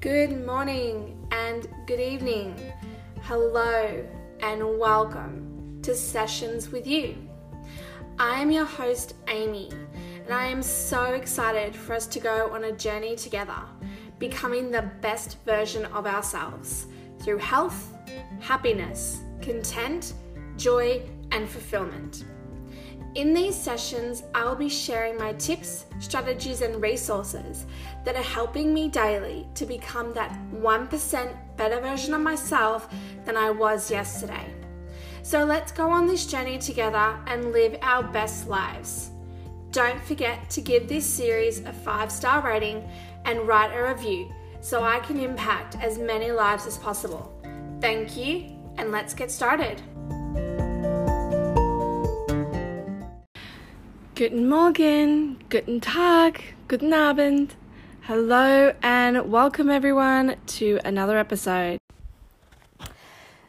Good morning and good evening. Hello and welcome to Sessions with You. I am your host, Amy, and I am so excited for us to go on a journey together, becoming the best version of ourselves through health, happiness, content, joy, and fulfillment. In these sessions, I'll be sharing my tips, strategies, and resources that are helping me daily to become that 1% better version of myself than I was yesterday. So let's go on this journey together and live our best lives. Don't forget to give this series a 5-star rating and write a review so I can impact as many lives as possible. Thank you, and let's get started. Guten Morgen, Guten Tag, Guten Abend. Hello and welcome everyone to another episode.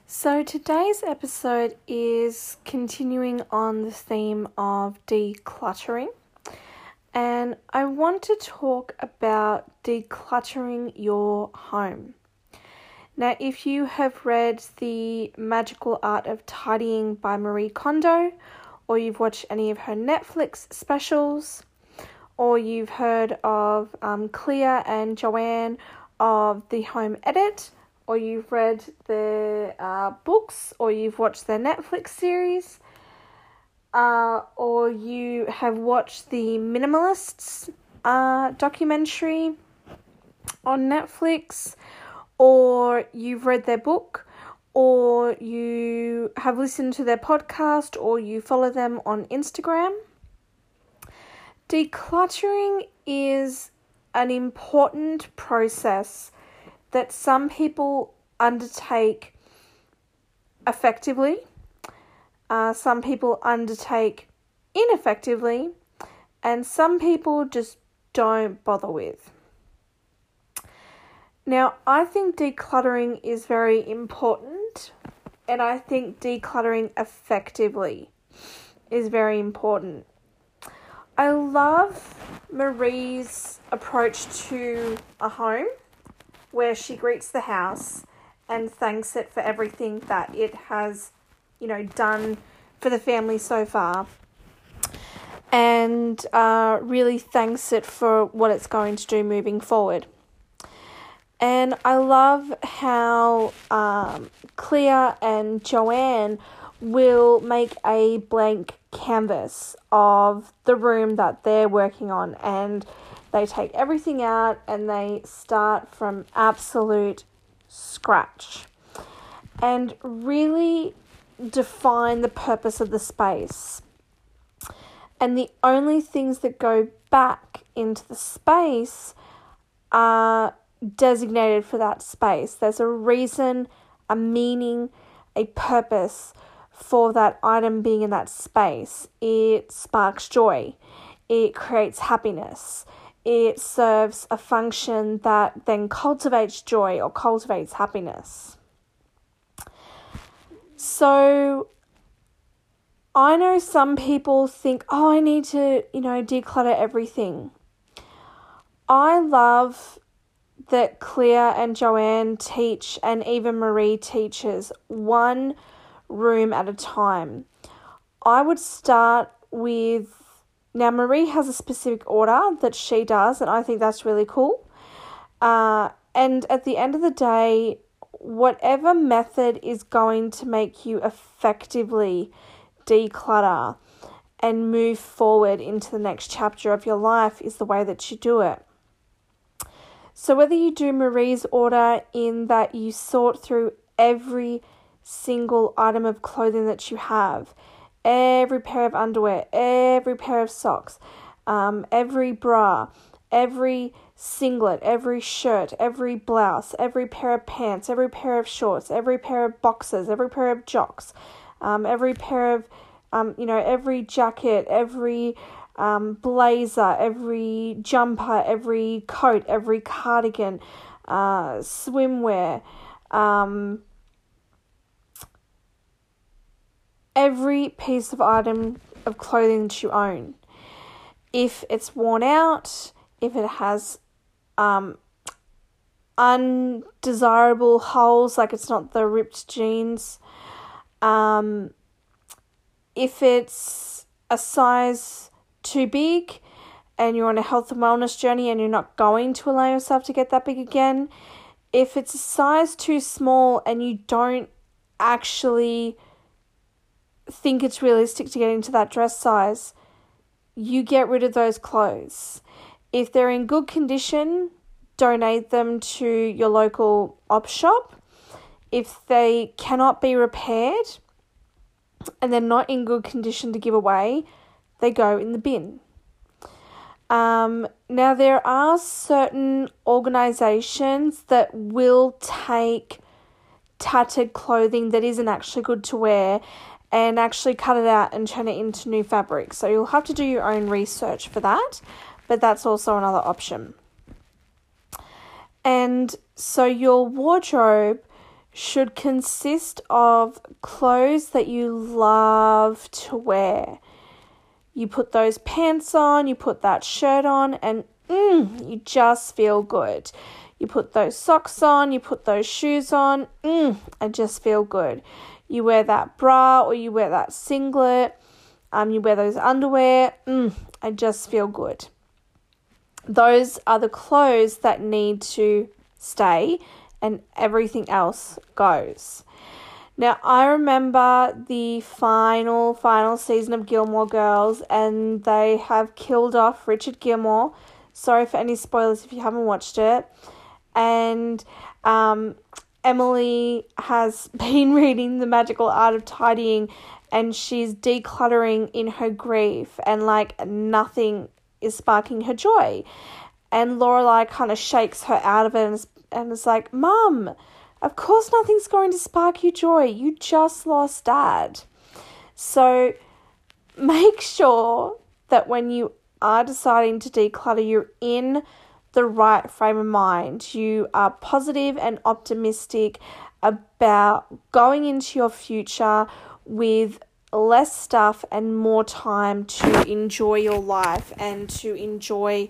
So today's episode is continuing on the theme of decluttering. And I want to talk about decluttering your home. Now, if you have read The Magical Art of Tidying by Marie Kondo, or you've watched any of her Netflix specials, or you've heard of Clea and Joanne of the Home Edit, or you've read their books, or you've watched their Netflix series, or you have watched the Minimalists documentary on Netflix, or you've read their book, or you have listened to their podcast, or you follow them on Instagram. Decluttering is an important process that some people undertake effectively, some people undertake ineffectively, and some people just don't bother with. Now, I think decluttering is very important. And I think decluttering effectively is very important. I love Marie's approach to a home where she greets the house and thanks it for everything that it has, done for the family so far, and really thanks it for what it's going to do moving forward. And I love how Clea and Joanne will make a blank canvas of the room that they're working on, and they take everything out and they start from absolute scratch and really define the purpose of the space. And the only things that go back into the space are designated for that space. There's a reason, a meaning, a purpose for that item being in that space. It sparks joy. It creates happiness. It serves a function that then cultivates joy or cultivates happiness. So I know some people think, oh, I need to, declutter everything. I love that Clea and Joanne teach, and even Marie teaches, one room at a time. I would start with, now Marie has a specific order that she does, and I think that's really cool. And at the end of the day, whatever method is going to make you effectively declutter and move forward into the next chapter of your life is the way that you do it. So whether you do Marie's order in that you sort through every single item of clothing that you have, every pair of underwear, every pair of socks, every bra, every singlet, every shirt, every blouse, every pair of pants, every pair of shorts, every pair of boxers, every pair of jocks, every pair of, every jacket, every blazer, every jumper, every coat, every cardigan, swimwear, every piece of item of clothing that you own. If it's worn out, if it has undesirable holes, like it's not the ripped jeans. If it's a size too big and you're on a health and wellness journey and you're not going to allow yourself to get that big again. If it's a size too small and you don't actually think it's realistic to get into that dress size, you get rid of those clothes. If they're in good condition, donate them to your local op shop. If they cannot be repaired and they're not in good condition to give away, they go in the bin. Now, there are certain organisations that will take tattered clothing that isn't actually good to wear and actually cut it out and turn it into new fabric. So you'll have to do your own research for that, but that's also another option. And so your wardrobe should consist of clothes that you love to wear. You put those pants on, you put that shirt on, and you just feel good. You put those socks on, you put those shoes on, I just feel good. You wear that bra or you wear that singlet, you wear those underwear, I just feel good. Those are the clothes that need to stay and everything else goes. Now, I remember the final season of Gilmore Girls, and they have killed off Richard Gilmore. Sorry for any spoilers if you haven't watched it. And Emily has been reading The Magical Art of Tidying, and she's decluttering in her grief, and like nothing is sparking her joy. And Lorelai kind of shakes her out of it and is like, Mum, of course nothing's going to spark you joy. You just lost Dad. So make sure that when you are deciding to declutter, you're in the right frame of mind. You are positive and optimistic about going into your future with less stuff and more time to enjoy your life and to enjoy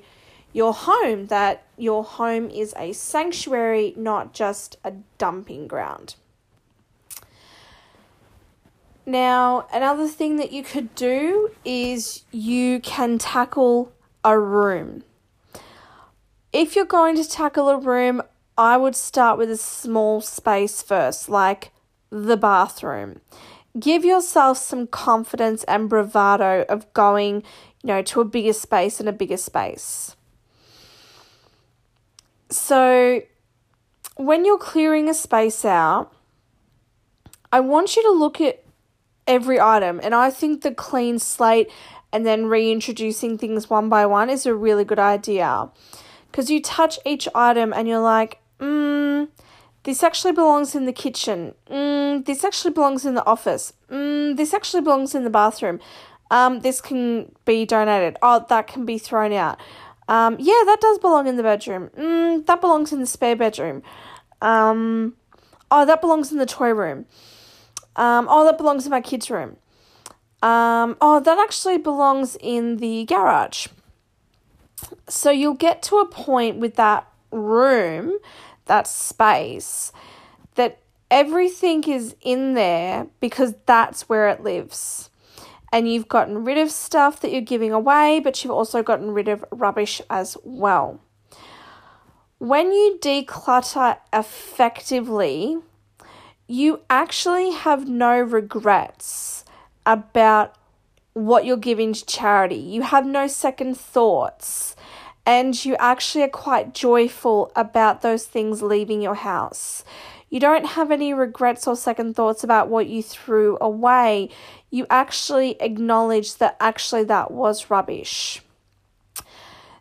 your home, that your home is a sanctuary, not just a dumping ground. Now, another thing that you could do is you can tackle a room. If you're going to tackle a room, I would start with a small space first, like the bathroom. Give yourself some confidence and bravado of going, to a bigger space and a bigger space. So when you're clearing a space out, I want you to look at every item. And I think the clean slate and then reintroducing things one by one is a really good idea. Because you touch each item and you're like, this actually belongs in the kitchen. This actually belongs in the office. This actually belongs in the bathroom. This can be donated. Oh, that can be thrown out. Yeah, that does belong in the bedroom. That belongs in the spare bedroom. Oh, that belongs in the toy room. Oh, that belongs in my kids' room. Oh, that actually belongs in the garage. So you'll get to a point with that room, that space, that everything is in there because that's where it lives. And you've gotten rid of stuff that you're giving away, but you've also gotten rid of rubbish as well. When you declutter effectively, you actually have no regrets about what you're giving to charity. You have no second thoughts, and you actually are quite joyful about those things leaving your house. You don't have any regrets or second thoughts about what you threw away. You actually acknowledge that actually that was rubbish.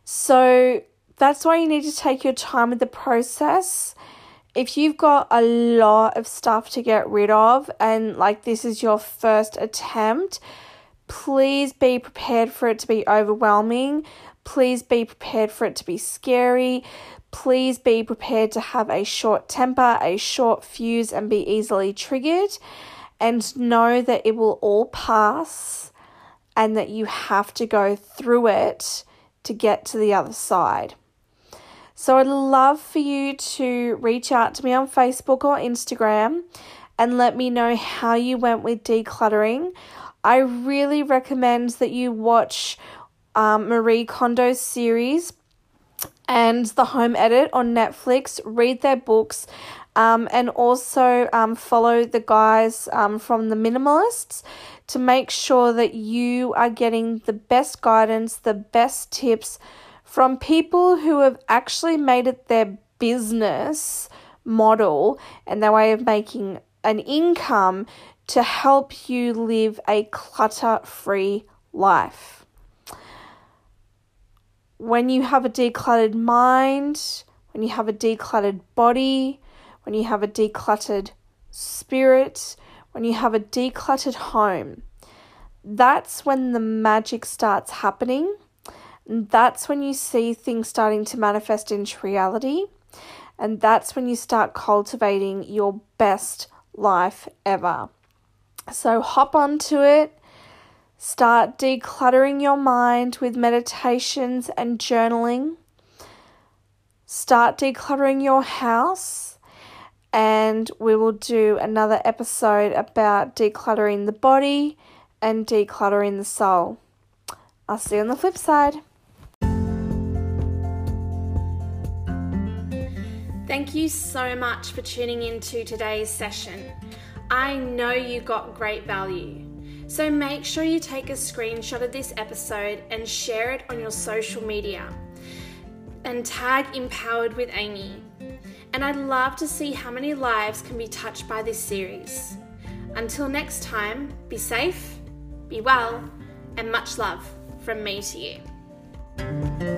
So that's why you need to take your time with the process. If you've got a lot of stuff to get rid of and like this is your first attempt, please be prepared for it to be overwhelming. Please be prepared for it to be scary. Please be prepared to have a short temper, a short fuse, and be easily triggered. And know that it will all pass and that you have to go through it to get to the other side. So I'd love for you to reach out to me on Facebook or Instagram and let me know how you went with decluttering. I really recommend that you watch Marie Kondo's series and The Home Edit on Netflix, read their books, and also follow the guys from The Minimalists to make sure that you are getting the best guidance, the best tips from people who have actually made it their business model and their way of making an income to help you live a clutter-free life. When you have a decluttered mind, when you have a decluttered body, when you have a decluttered spirit, when you have a decluttered home, that's when the magic starts happening. And that's when you see things starting to manifest into reality. And that's when you start cultivating your best life ever. So hop onto it. Start decluttering your mind with meditations and journaling. Start decluttering your house, and we will do another episode about decluttering the body and decluttering the soul. I'll see you on the flip side. Thank you so much for tuning into today's session. I know you got great value. So make sure you take a screenshot of this episode and share it on your social media and tag Empowered with Amy. And I'd love to see how many lives can be touched by this series. Until next time, be safe, be well, and much love from me to you.